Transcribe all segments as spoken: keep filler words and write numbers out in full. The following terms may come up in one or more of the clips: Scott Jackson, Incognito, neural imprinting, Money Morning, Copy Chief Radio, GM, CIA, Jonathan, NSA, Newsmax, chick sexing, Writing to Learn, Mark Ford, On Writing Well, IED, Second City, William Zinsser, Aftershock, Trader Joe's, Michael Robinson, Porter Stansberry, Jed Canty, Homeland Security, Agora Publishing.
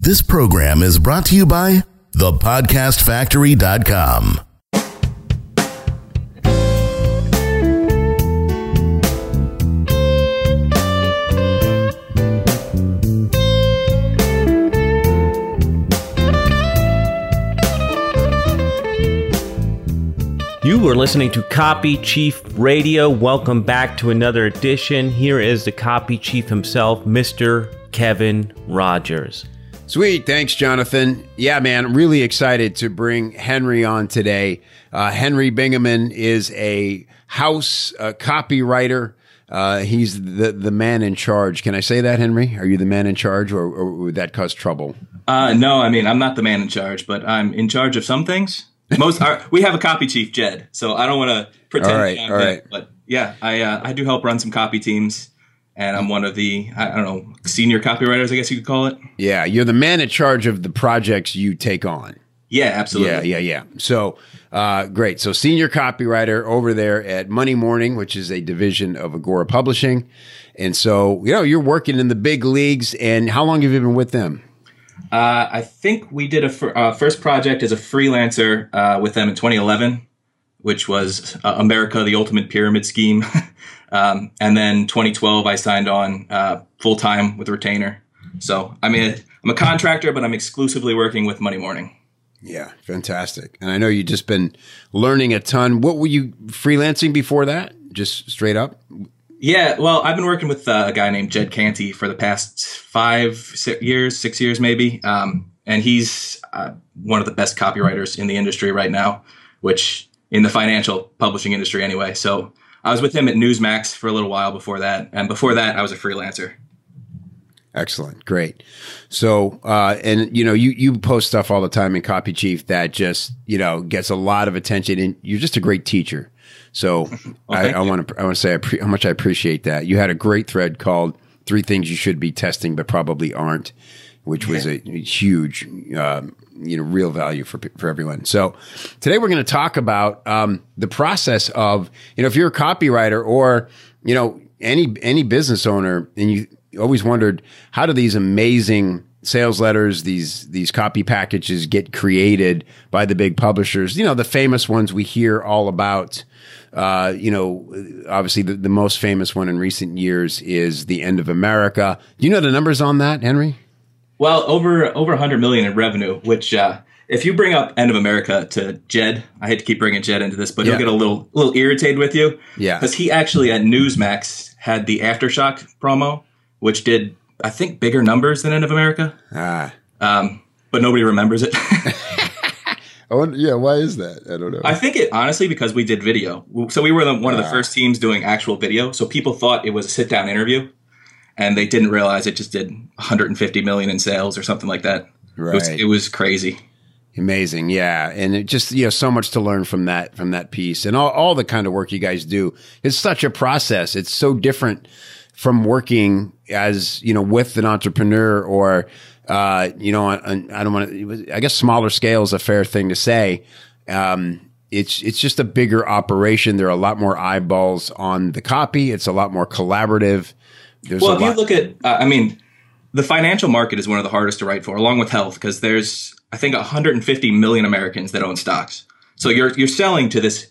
This program is brought to you by the podcast factory dot com. You are listening to Copy Chief Radio. Welcome back to another edition. Here is the Copy Chief himself, Mister Kevin Rogers. Sweet. Thanks, Jonathan. Yeah, man, really excited to bring Henry on today. Uh, Henry Bingaman is a house uh, copywriter. Uh, he's the, the man in charge. Can I say that, Henry? Are you the man in charge, or, or would that cause trouble? Uh, no, I mean, I'm not the man in charge, but I'm in charge of some things. Most are, we have a copy chief, Jed, so I don't want to pretend. All right, all right. But yeah, I uh, I do help run some copy teams, and I'm one of the, I don't know, senior copywriters, I guess you could call it. Yeah, you're the man in charge of the projects you take on. Yeah, absolutely. Yeah, yeah, yeah. So uh, great. So senior copywriter over there at Money Morning, which is a division of Agora Publishing. And so, you know, you're working in the big leagues. And how long have you been with them? Uh, I think we did a fir- uh, first project as a freelancer uh, with them in twenty eleven, which was uh, America, the Ultimate Pyramid Scheme. um, and then twenty twelve, I signed on uh, full-time with a retainer. So, I mean, I'm a contractor, but I'm exclusively working with Money Morning. Yeah, fantastic. And I know you've just been learning a ton. What were you freelancing before that, just straight up? Yeah, well, I've been working with uh, a guy named Jed Canty for the past five six years, six years maybe, um, and he's uh, one of the best copywriters in the industry right now, which in the financial publishing industry anyway. So I was with him at Newsmax for a little while before that, and before that, I was a freelancer. Excellent, great. So, uh, and you know, you you post stuff all the time in Copy Chief that just you know gets a lot of attention, and you're just a great teacher. So I want to I want to say I pre- how much I appreciate that. You had a great thread called Three Things You Should Be Testing But Probably Aren't, which was a huge, um, you know, real value for for everyone. So today we're going to talk about um, the process of, you know, if you're a copywriter or, you know, any any business owner and you always wondered, how do these amazing sales letters, these these copy packages get created by the big publishers? You know, the famous ones we hear all about. Uh, you know, obviously the, the most famous one in recent years is the End of America. Do you know the numbers on that, Henry? Well, over over one hundred million dollars in revenue, which uh, if you bring up End of America to Jed, I hate to keep bringing Jed into this, but yeah. he'll get a little a little irritated with you. Yeah. Because he actually at Newsmax had the Aftershock promo, which did, I think, bigger numbers than End of America. Ah. Um, but nobody remembers it. I wonder, yeah, why is that? I don't know. I think it, honestly, because we did video. So we were the, one ah. of the first teams doing actual video. So people thought it was a sit-down interview, and they didn't realize it just did one hundred fifty million dollars in sales or something like that. Right. It was, it was crazy. Amazing, yeah. And it just, you know, so much to learn from that from that piece. And all, all the kind of work you guys do. It's such a process. It's so different from working as, you know, with an entrepreneur or, uh, you know, on, I don't want to, I guess smaller scale is a fair thing to say. Um, it's, it's just a bigger operation. There are a lot more eyeballs on the copy. It's a lot more collaborative. There's well, a if lot- you look at, uh, I mean, the financial market is one of the hardest to write for, along with health, because there's, I think, one hundred fifty million Americans that own stocks. So you're, you're selling to this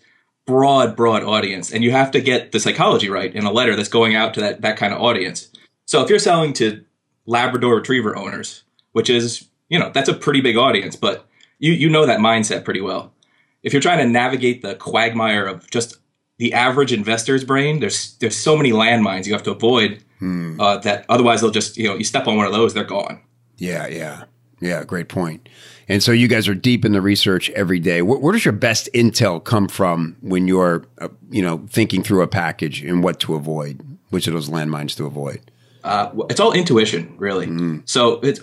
broad, broad audience, and you have to get the psychology right in a letter that's going out to that, that kind of audience. So if you're selling to Labrador Retriever owners, which is, you know, that's a pretty big audience, but you, you know that mindset pretty well. If you're trying to navigate the quagmire of just the average investor's brain, there's there's so many landmines you have to avoid hmm. uh, that otherwise they'll just, you know, you step on one of those, they're gone. Yeah, yeah. Yeah, great point. And so you guys are deep in the research every day. Where, where does your best intel come from when you're, uh, you know, thinking through a package and what to avoid, which of those landmines to avoid? Uh, it's all intuition, really. Mm-hmm. So it's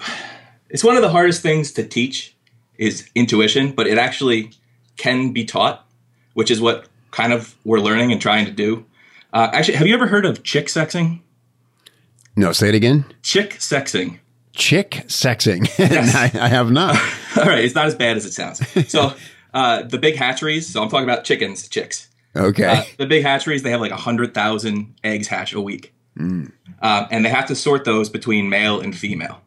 it's one of the hardest things to teach is intuition, but it actually can be taught, which is what kind of we're learning and trying to do. Uh, actually, have you ever heard of chick sexing? No, say it again. Chick sexing. Chick sexing. Yes. I, I have not. All right. It's not as bad as it sounds. So uh, the big hatcheries, so I'm talking about chickens, chicks. Okay. Uh, the big hatcheries, they have like one hundred thousand eggs hatch a week. Mm. Um, and they have to sort those between male and female.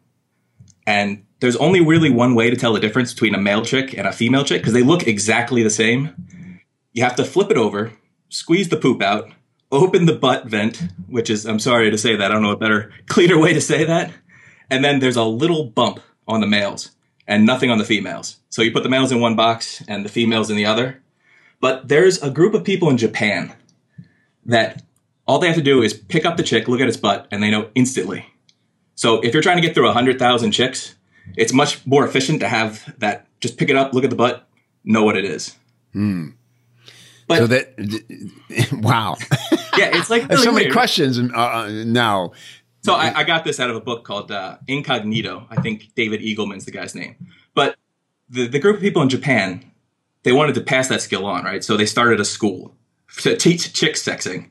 And there's only really one way to tell the difference between a male chick and a female chick because they look exactly the same. You have to flip it over, squeeze the poop out, open the butt vent, which is, I'm sorry to say that, I don't know a better, cleaner way to say that. And then there's a little bump on the males and nothing on the females. So you put the males in one box and the females in the other. But there's a group of people in Japan that all they have to do is pick up the chick, look at its butt, and they know instantly. So if you're trying to get through one hundred thousand chicks, it's much more efficient to have that. Just pick it up, look at the butt, know what it is. Hmm. But, so that, wow. Yeah, it's like really there's so many weird questions uh, now. So I, I got this out of a book called uh, Incognito. I think David Eagleman's the guy's name. But the, the group of people in Japan, they wanted to pass that skill on, right? So they started a school to teach chick sexing.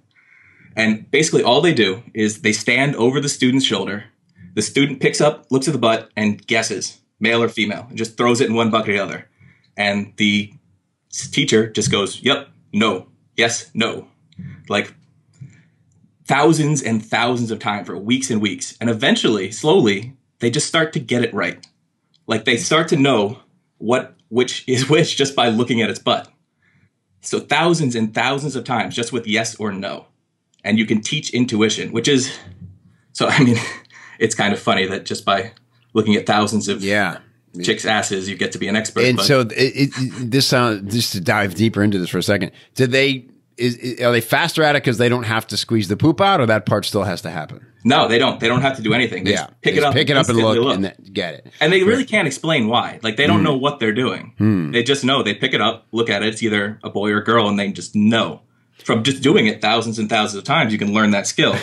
And basically all they do is they stand over the student's shoulder. The student picks up, looks at the butt, and guesses, male or female, and just throws it in one bucket or the other. And the teacher just goes, yep, no, yes, no. Like thousands and thousands of times for weeks and weeks. And eventually, slowly, they just start to get it right. Like they start to know what which is which just by looking at its butt. So thousands and thousands of times just with yes or no. And you can teach intuition, which is, so I mean, it's kind of funny that just by looking at thousands of yeah. chicks' asses, you get to be an expert. And but. so it, it, this sounds, just to dive deeper into this for a second, did they, is, are they faster at it because they don't have to squeeze the poop out, or that part still has to happen? No, they don't. They don't have to do anything. They yeah. just pick they it up, pick it up and look, look. and then get it. And they really can't explain why. Like they don't mm. know what they're doing. Mm. They just know. They pick it up, look at it. It's either a boy or a girl, and they just know. From just doing it thousands and thousands of times, you can learn that skill,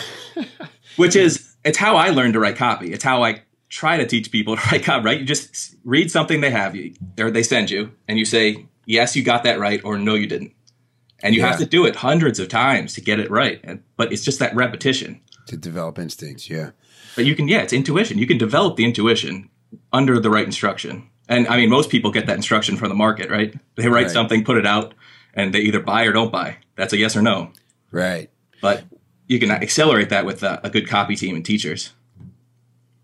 which is, it's how I learned to write copy. It's how I try to teach people to write copy, right? You just read something they have you, or they send you, and you say, yes, you got that right, or no, you didn't. And you yeah. have to do it hundreds of times to get it right. And, but it's just that repetition. To develop instincts, yeah. But you can, yeah, it's intuition. You can develop the intuition under the right instruction. And I mean, most people get that instruction from the market, right? They write right. something, put it out, and they either buy or don't buy. That's a yes or no. Right. But you can accelerate that with a, a good copy team and teachers.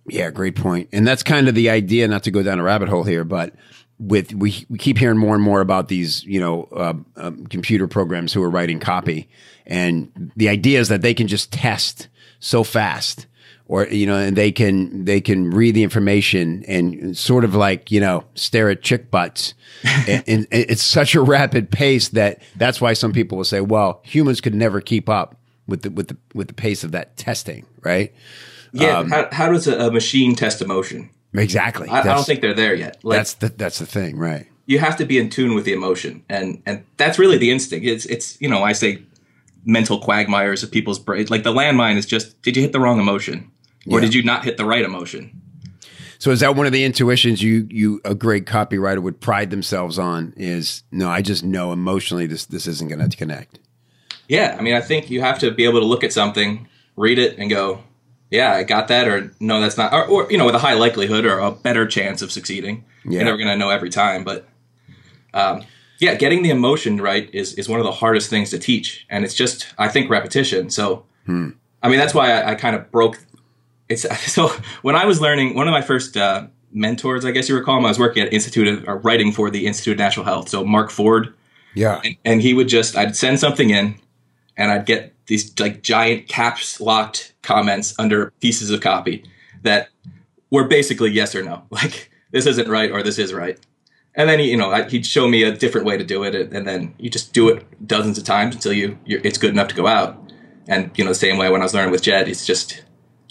Yeah, great point. And that's kind of the idea, not to go down a rabbit hole here, but with we, we keep hearing more and more about these, you know, uh, um, computer programs who are writing copy. And the idea is that they can just test so fast, or, you know, and they can, they can read the information and sort of like, you know, stare at chick butts. and, and it's such a rapid pace that that's why some people will say, well, humans could never keep up with the, with the, with the pace of that testing. Right. Yeah. Um, how, how does a, a machine test emotion? Exactly. I, I don't think they're there yet. Like, that's the, that's the thing. Right. You have to be in tune with the emotion. And, and that's really the instinct. It's, it's, you know, I say mental quagmires of people's brains. Like the landmine is just, did you hit the wrong emotion? Or yeah. did you not hit the right emotion? So is that one of the intuitions you, you a great copywriter would pride themselves on is, no, I just know emotionally this this isn't going to connect. Yeah. I mean, I think you have to be able to look at something, read it and go, yeah, I got that, or no, that's not, or, or you know, with a high likelihood or a better chance of succeeding. Yeah. You're never going to know every time. But um, yeah, getting the emotion right is, is one of the hardest things to teach. And it's just, I think, repetition. So, hmm. I mean, that's why I, I kind of broke It's so when I was learning, one of my first uh, mentors, I guess you recall, him, I was working at Institute of or writing for the Institute of Natural Health. So Mark Ford. Yeah. And, and he would just I'd send something in and I'd get these like giant caps locked comments under pieces of copy that were basically yes or no, like this isn't right or this is right. And then, he, you know, I, he'd show me a different way to do it. And then you just do it dozens of times until you you're, it's good enough to go out. And, you know, the same way when I was learning with Jed, it's just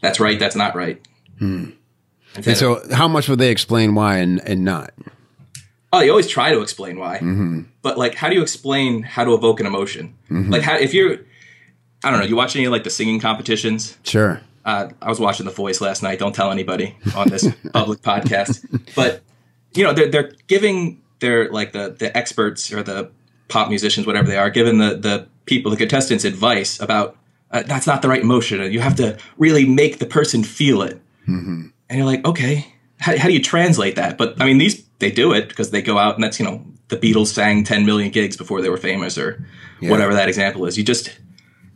that's right, that's not right. Hmm. And so how much would they explain why and, and not? Oh, they always try to explain why. Mm-hmm. But like, how do you explain how to evoke an emotion? Mm-hmm. Like how, if you're, I don't know, you watch any like the singing competitions? Sure. Uh, I was watching The Voice last night. Don't tell anybody on this public podcast. But, you know, they're, they're giving their, like the, the experts or the pop musicians, whatever they are, giving the, the people, the contestants advice about, Uh, that's not the right emotion. You have to really make the person feel it. Mm-hmm. And you're like, okay, how, how do you translate that? But I mean, these, they do it because they go out and that's, you know, the Beatles sang ten million gigs before they were famous or yeah. whatever that example is. You just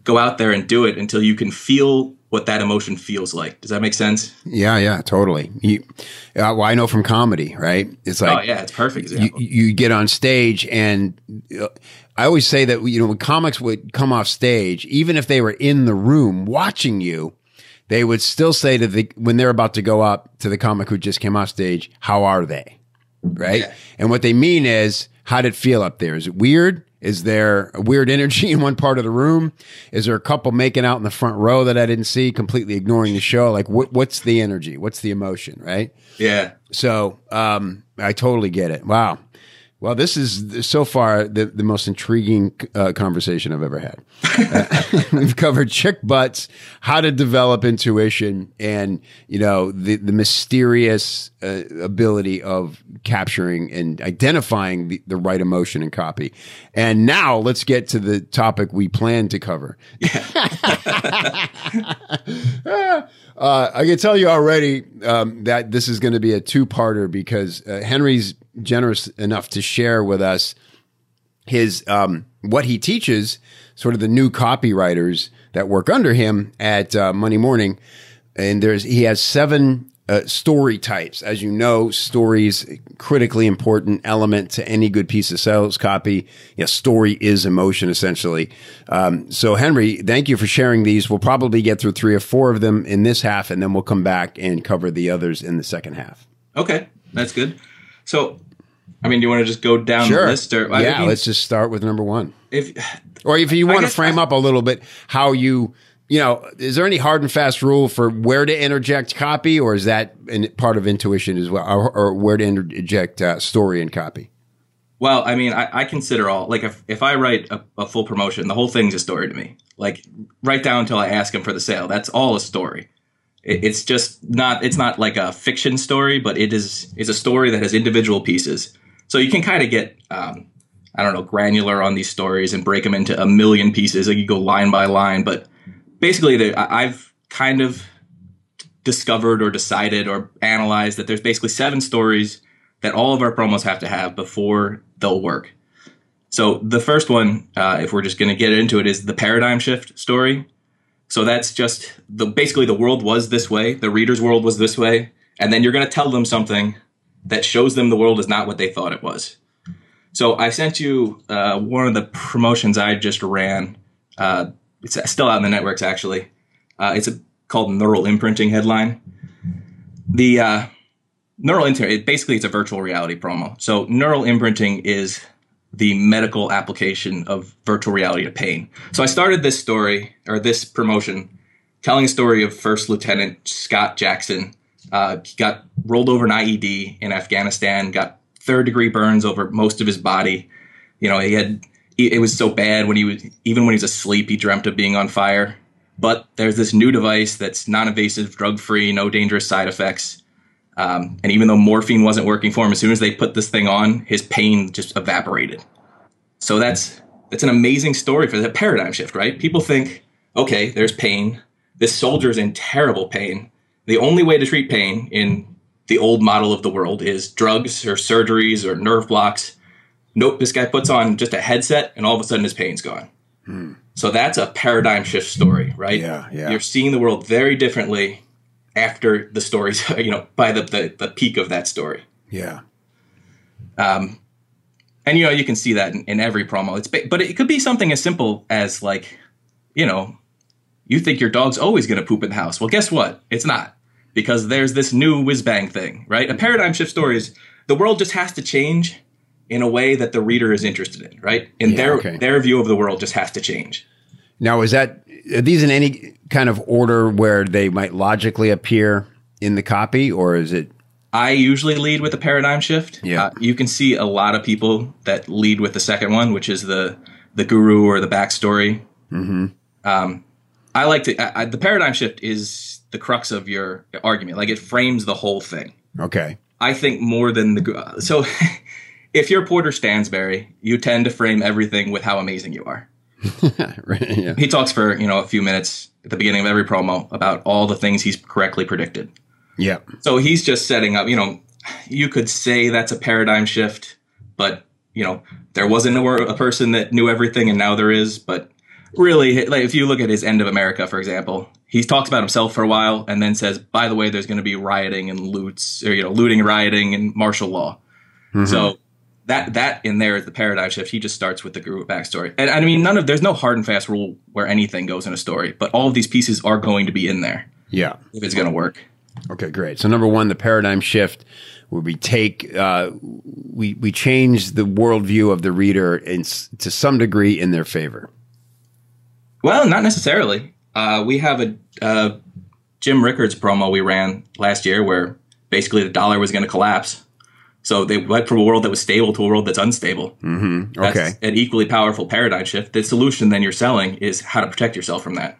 go out there and do it until you can feel what that emotion feels like. Does that make sense? Yeah, yeah, totally. You, uh, well, I know from comedy, right? It's like, oh yeah, it's perfect example. You, you get on stage, and uh, I always say that, you know, when comics would come off stage, even if they were in the room watching you, they would still say to the, when they're about to go up to the comic who just came off stage, how are they? Right? Yeah. And what they mean is, how did it feel up there? Is it weird? Is there a weird energy in one part of the room? Is there a couple making out in the front row that I didn't see, completely ignoring the show? Like, what, what's the energy? What's the emotion, right? Yeah. So um, I totally get it. Wow. Well, this is so far the, the most intriguing uh, conversation I've ever had. Uh, we've covered chick butts, how to develop intuition, and, you know, the, the mysterious uh, ability of capturing and identifying the, the right emotion in copy. And now let's get to the topic we planned to cover. uh, I can tell you already um, that this is going to be a two-parter because uh, Henry's generous enough to share with us his um, what he teaches, sort of the new copywriters that work under him at uh, Money Morning. And there's he has seven uh, story types. As you know, stories, critically important element to any good piece of sales copy. Yeah, story is emotion, essentially. Um, so, Henry, thank you for sharing these. We'll probably get through three or four of them in this half, and then we'll come back and cover the others in the second half. Okay, that's good. So, I mean, do you want to just go down sure. the list? Or, yeah, I mean, let's just start with number one. If, or if you want to frame I, up a little bit how you, you know, is there any hard and fast rule for where to interject copy, or is that in, part of intuition as well, or, or where to interject uh, story and copy? Well, I mean, I, I consider all, like if, if I write a, a full promotion, the whole thing's a story to me. Like right down until I ask him for the sale, that's all a story. It's just not, it's not like a fiction story, but it is, it's a story that has individual pieces. So you can kind of get, um, I don't know, granular on these stories and break them into a million pieces. Like you go line by line, but basically I've kind of discovered or decided or analyzed that there's basically seven stories that all of our promos have to have before they'll work. So the first one, uh, if we're just going to get into it, is the paradigm shift story. So that's just the basically the world was this way, the reader's world was this way, and then you're going to tell them something that shows them the world is not what they thought it was. So I sent you uh, one of the promotions I just ran. Uh, it's still out in the networks, actually. Uh, it's a, called Neural Imprinting Headline. The uh, neural imprinting, basically it's a virtual reality promo. So neural imprinting is the medical application of virtual reality to pain. So I started this story, or this promotion, telling a story of First Lieutenant Scott Jackson. Uh, he got rolled over an I E D in Afghanistan, got third-degree burns over most of his body. You know, he had he, it was so bad when he was, even when he was asleep, he dreamt of being on fire. But there's this new device that's non-invasive, drug-free, no dangerous side effects. Um, and even though morphine wasn't working for him, as soon as they put this thing on, his pain just evaporated. So that's that's an amazing story for the paradigm shift, right? People think, okay, there's pain. This soldier's in terrible pain. The only way to treat pain in the old model of the world is drugs or surgeries or nerve blocks. Nope, this guy puts on just a headset and all of a sudden his pain's gone. Hmm. So that's a paradigm shift story, right? Yeah, yeah. You're seeing the world very differently after the stories, you know, by the, the, the peak of that story. Yeah. Um, and, you know, you can see that in, in every promo. It's ba- But it could be something as simple as, like, you know, you think your dog's always going to poop in the house. Well, guess what? It's not, because there's this new whiz-bang thing, right? A paradigm shift story is the world just has to change in a way that the reader is interested in, right? And yeah, their okay. their view of the world just has to change. Now, is that are these in any kind of order where they might logically appear in the copy, or is it? I usually lead with a paradigm shift. Yeah, uh, you can see a lot of people that lead with the second one, which is the the guru or the backstory. Mm-hmm. Um, I like to I, I, the paradigm shift is the crux of your argument. Like, it frames the whole thing. Okay, I think more than the so. If you're Porter Stansberry, you tend to frame everything with how amazing you are. Right, yeah. He talks for, you know, a few minutes at the beginning of every promo about all the things he's correctly predicted. Yeah. So he's just setting up, you know, you could say that's a paradigm shift, but, you know, there wasn't a, a person that knew everything and now there is. But really, like, if you look at his End of America, for example, he talks about himself for a while and then says, by the way, there's going to be rioting and loots, or, you know, looting, rioting, and martial law. Mm-hmm. So that that in there is the paradigm shift. He just starts with the group backstory. And, and I mean, none of there's no hard and fast rule where anything goes in a story, but all of these pieces are going to be in there. Yeah. If it's going to work. Okay, great. So number one, the paradigm shift, where we take, uh, we we change the worldview of the reader in, to some degree in their favor. Well, not necessarily. Uh, we have a uh, Jim Rickards promo we ran last year where basically the dollar was going to collapse. So they went from a world that was stable to a world that's unstable. Mm-hmm. Okay. That's an equally powerful paradigm shift. The solution then you're selling is how to protect yourself from that.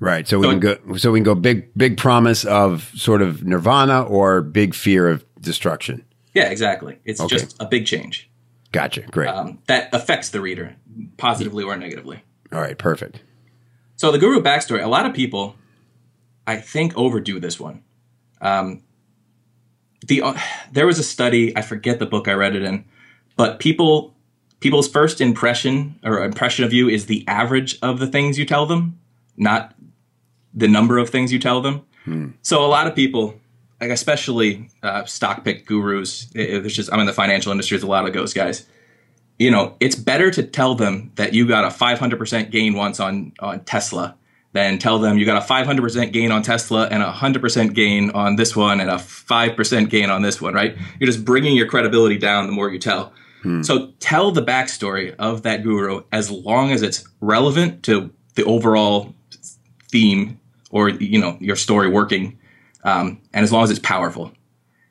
Right. So, so we can go. So we can go big, big promise of sort of nirvana or big fear of destruction. Yeah, exactly. It's okay. Just a big change. Gotcha. Great. Um, that affects the reader positively or negatively. All right. Perfect. So the guru backstory, a lot of people, I think, overdo this one. Um, the uh, there was a study, I forget the book I read it in, but people people's first impression or impression of you is the average of the things you tell them, not the number of things you tell them. Hmm. So a lot of people, like especially uh, stock pick gurus, it, it's just I'm in the financial industry, there's a lot of those guys. You know, it's better to tell them that you got a five hundred percent gain once on, on Tesla than tell them you got a five hundred percent gain on Tesla and a one hundred percent gain on this one and a five percent gain on this one, right? You're just bringing your credibility down the more you tell. Hmm. So tell the backstory of that guru as long as it's relevant to the overall theme or, you know, your story working, um, and as long as it's powerful.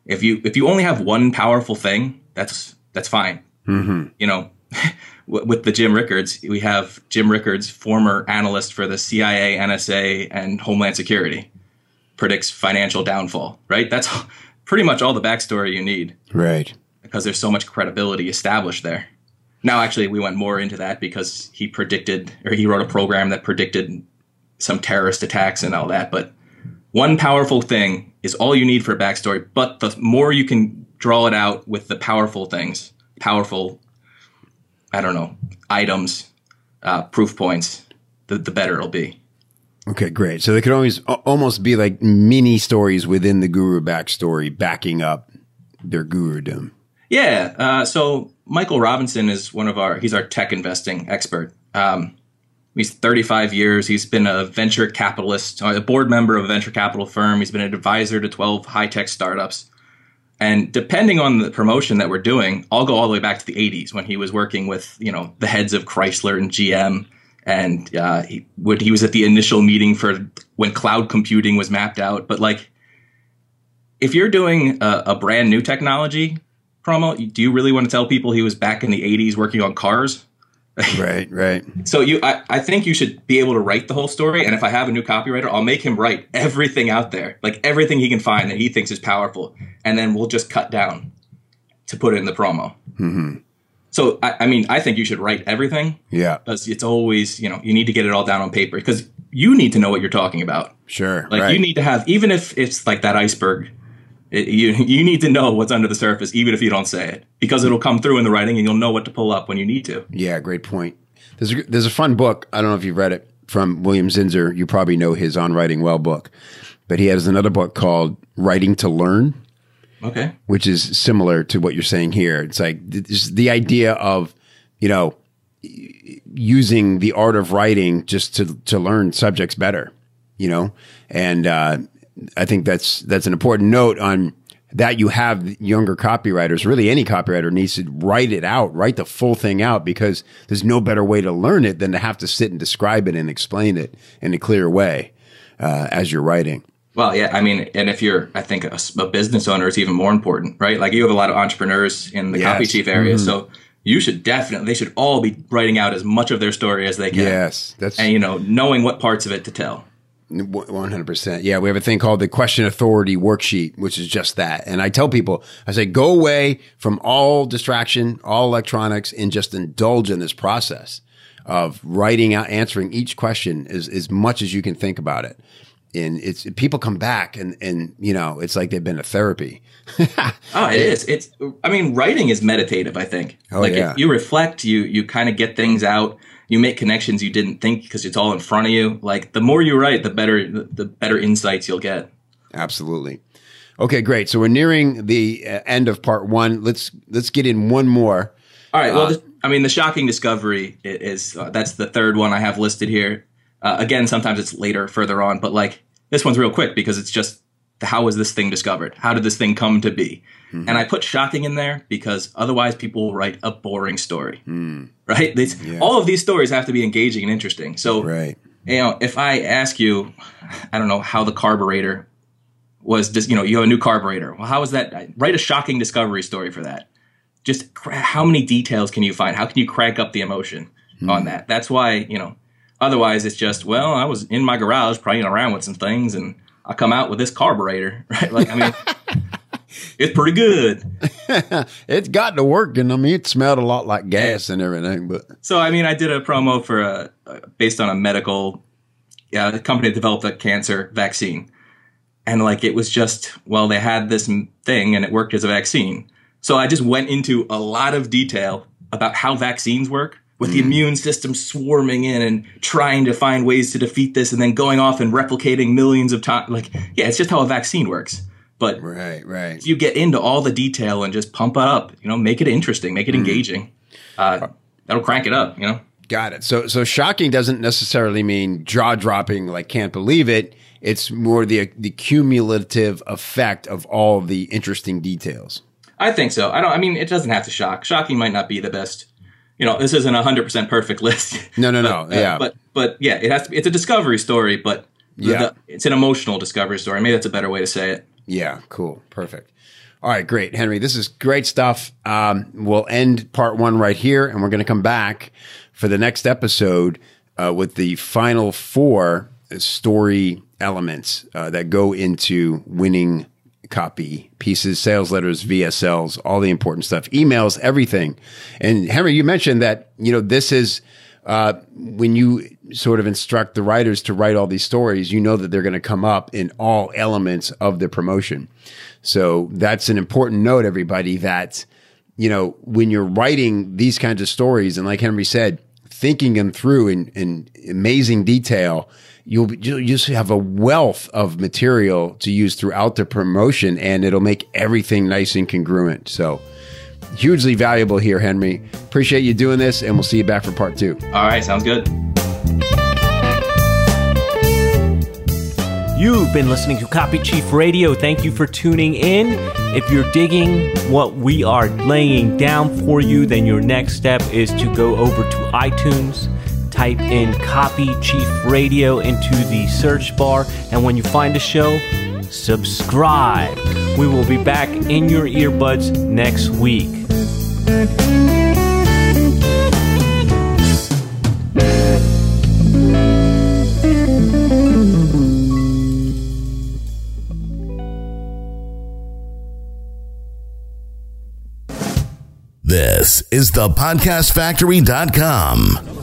If you if you only have one powerful thing, that's that's fine. Mm-hmm. You know, with the Jim Rickards, we have Jim Rickards, former analyst for the C I A, N S A, and Homeland Security, predicts financial downfall, right? That's pretty much all the backstory you need. Right. Because there's so much credibility established there. Now, actually, we went more into that because he predicted, or he wrote a program that predicted some terrorist attacks and all that. But one powerful thing is all you need for a backstory, but the more you can draw it out with the powerful things, powerful, I don't know, items, uh, proof points, the, the better it'll be. Okay, great. So they could always almost be like mini stories within the guru backstory backing up their gurudom. Yeah. Uh, so Michael Robinson is one of our, he's our tech investing expert. Um, he's thirty-five years. He's been a venture capitalist, a board member of a venture capital firm. He's been an advisor to twelve high-tech startups. And depending on the promotion that we're doing, I'll go all the way back to the eighties when he was working with, you know, the heads of Chrysler and G M. And uh, he, would, he was at the initial meeting for when cloud computing was mapped out. But like, if you're doing a, a brand new technology promo, do you really want to tell people he was back in the eighties working on cars? Right, right. So you, I, I think you should be able to write the whole story. And if I have a new copywriter, I'll make him write everything out there, like everything he can find that he thinks is powerful. And then we'll just cut down to put it in the promo. Mm-hmm. So, I, I mean, I think you should write everything. Yeah. Because it's always, you know, you need to get it all down on paper because you need to know what you're talking about. Sure. Like right. You need to have, even if it's like that iceberg, it, you you need to know what's under the surface, even if you don't say it, because it'll come through in the writing and you'll know what to pull up when you need to. Yeah, great point. There's a, there's a fun book, I don't know if you've read it, from William Zinsser. You probably know his On Writing Well book, but he has another book called Writing to Learn, okay, which is similar to what you're saying here. It's like it's the idea of, you know, using the art of writing just to, to learn subjects better, you know, and uh I think that's that's an important note on that. You have younger copywriters, really any copywriter needs to write it out, write the full thing out, because there's no better way to learn it than to have to sit and describe it and explain it in a clear way uh, as you're writing. Well, yeah, I mean, and if you're, I think a, a business owner is even more important, right? Like you have a lot of entrepreneurs in the yes. Copy Chief area, mm-hmm. so you should definitely, they should all be writing out as much of their story as they can. Yes, that's and you know, knowing what parts of it to tell. one hundred percent. Yeah. We have a thing called the Question Authority Worksheet, which is just that. And I tell people, I say, go away from all distraction, all electronics, and just indulge in this process of writing out, answering each question as, as much as you can think about it. And it's people come back and, and, you know, it's like they've been to therapy. Oh, it is. It's, I mean, writing is meditative, I think. Oh, like yeah. If you reflect, you, you kind of get things out. You make connections you didn't think because it's all in front of you. Like the more you write, the better, the, the better insights you'll get. Absolutely. Okay, great. So we're nearing the uh, end of part one. Let's, let's get in one more. All right. Uh, well, the, I mean, the shocking discovery is, uh, that's the third one I have listed here. Uh, again, sometimes it's later, further on, but like this one's real quick because it's just how was this thing discovered? How did this thing come to be? Mm-hmm. And I put shocking in there because otherwise people will write a boring story, mm. right? It's, yeah. All of these stories have to be engaging and interesting. So, right. you know, if I ask you, I don't know how the carburetor was, just, you know, you have a new carburetor. Well, how is that? Write a shocking discovery story for that. Just how many details can you find? How can you crank up the emotion mm. on that? That's why, you know, otherwise, it's just, well, I was in my garage playing around with some things, and I come out with this carburetor, right? Like, I mean, it's pretty good. It's gotten to working. I mean, it smelled a lot like gas yeah. and everything. But so, I mean, I did a promo for a, a based on a medical yeah, a company that developed a cancer vaccine, and like it was just, well, they had this thing, and it worked as a vaccine. So I just went into a lot of detail about how vaccines work, with the immune system swarming in and trying to find ways to defeat this and then going off and replicating millions of times. Like, yeah, it's just how a vaccine works. But right, right. you get into all the detail and just pump it up, you know, make it interesting, make it engaging. Uh, that'll crank it up, you know. Got it. So, so shocking doesn't necessarily mean jaw-dropping, like can't believe it. It's more the, the cumulative effect of all the interesting details. I think so. I don't, I mean, it doesn't have to shock. Shocking might not be the best. You know, this isn't a hundred percent perfect list. No, no, but, no. Yeah, uh, but but yeah, it has to be, it's a discovery story, but yeah, the, it's an emotional discovery story. Maybe that's a better way to say it. Yeah, cool, perfect. All right, great, Henry. This is great stuff. Um, we'll end part one right here, and we're going to come back for the next episode uh, with the final four story elements uh, that go into winning copy pieces, sales letters, V S Ls, all the important stuff, emails, everything. And Henry, you mentioned that, you know, this is uh, when you sort of instruct the writers to write all these stories, you know that they're going to come up in all elements of the promotion. So that's an important note, everybody, that, you know, when you're writing these kinds of stories, and like Henry said, thinking them through in, in amazing detail, you'll, you'll just have a wealth of material to use throughout the promotion, and it'll make everything nice and congruent. So hugely valuable here, Henry. Appreciate you doing this, and we'll see you back for part two. All right, sounds good. You've been listening to Copy Chief Radio. Thank you for tuning in. If you're digging what we are laying down for you, then your next step is to go over to iTunes, type in Copy Chief Radio into the search bar, and when you find the show, subscribe. We will be back in your earbuds next week. This is the podcast factory dot com.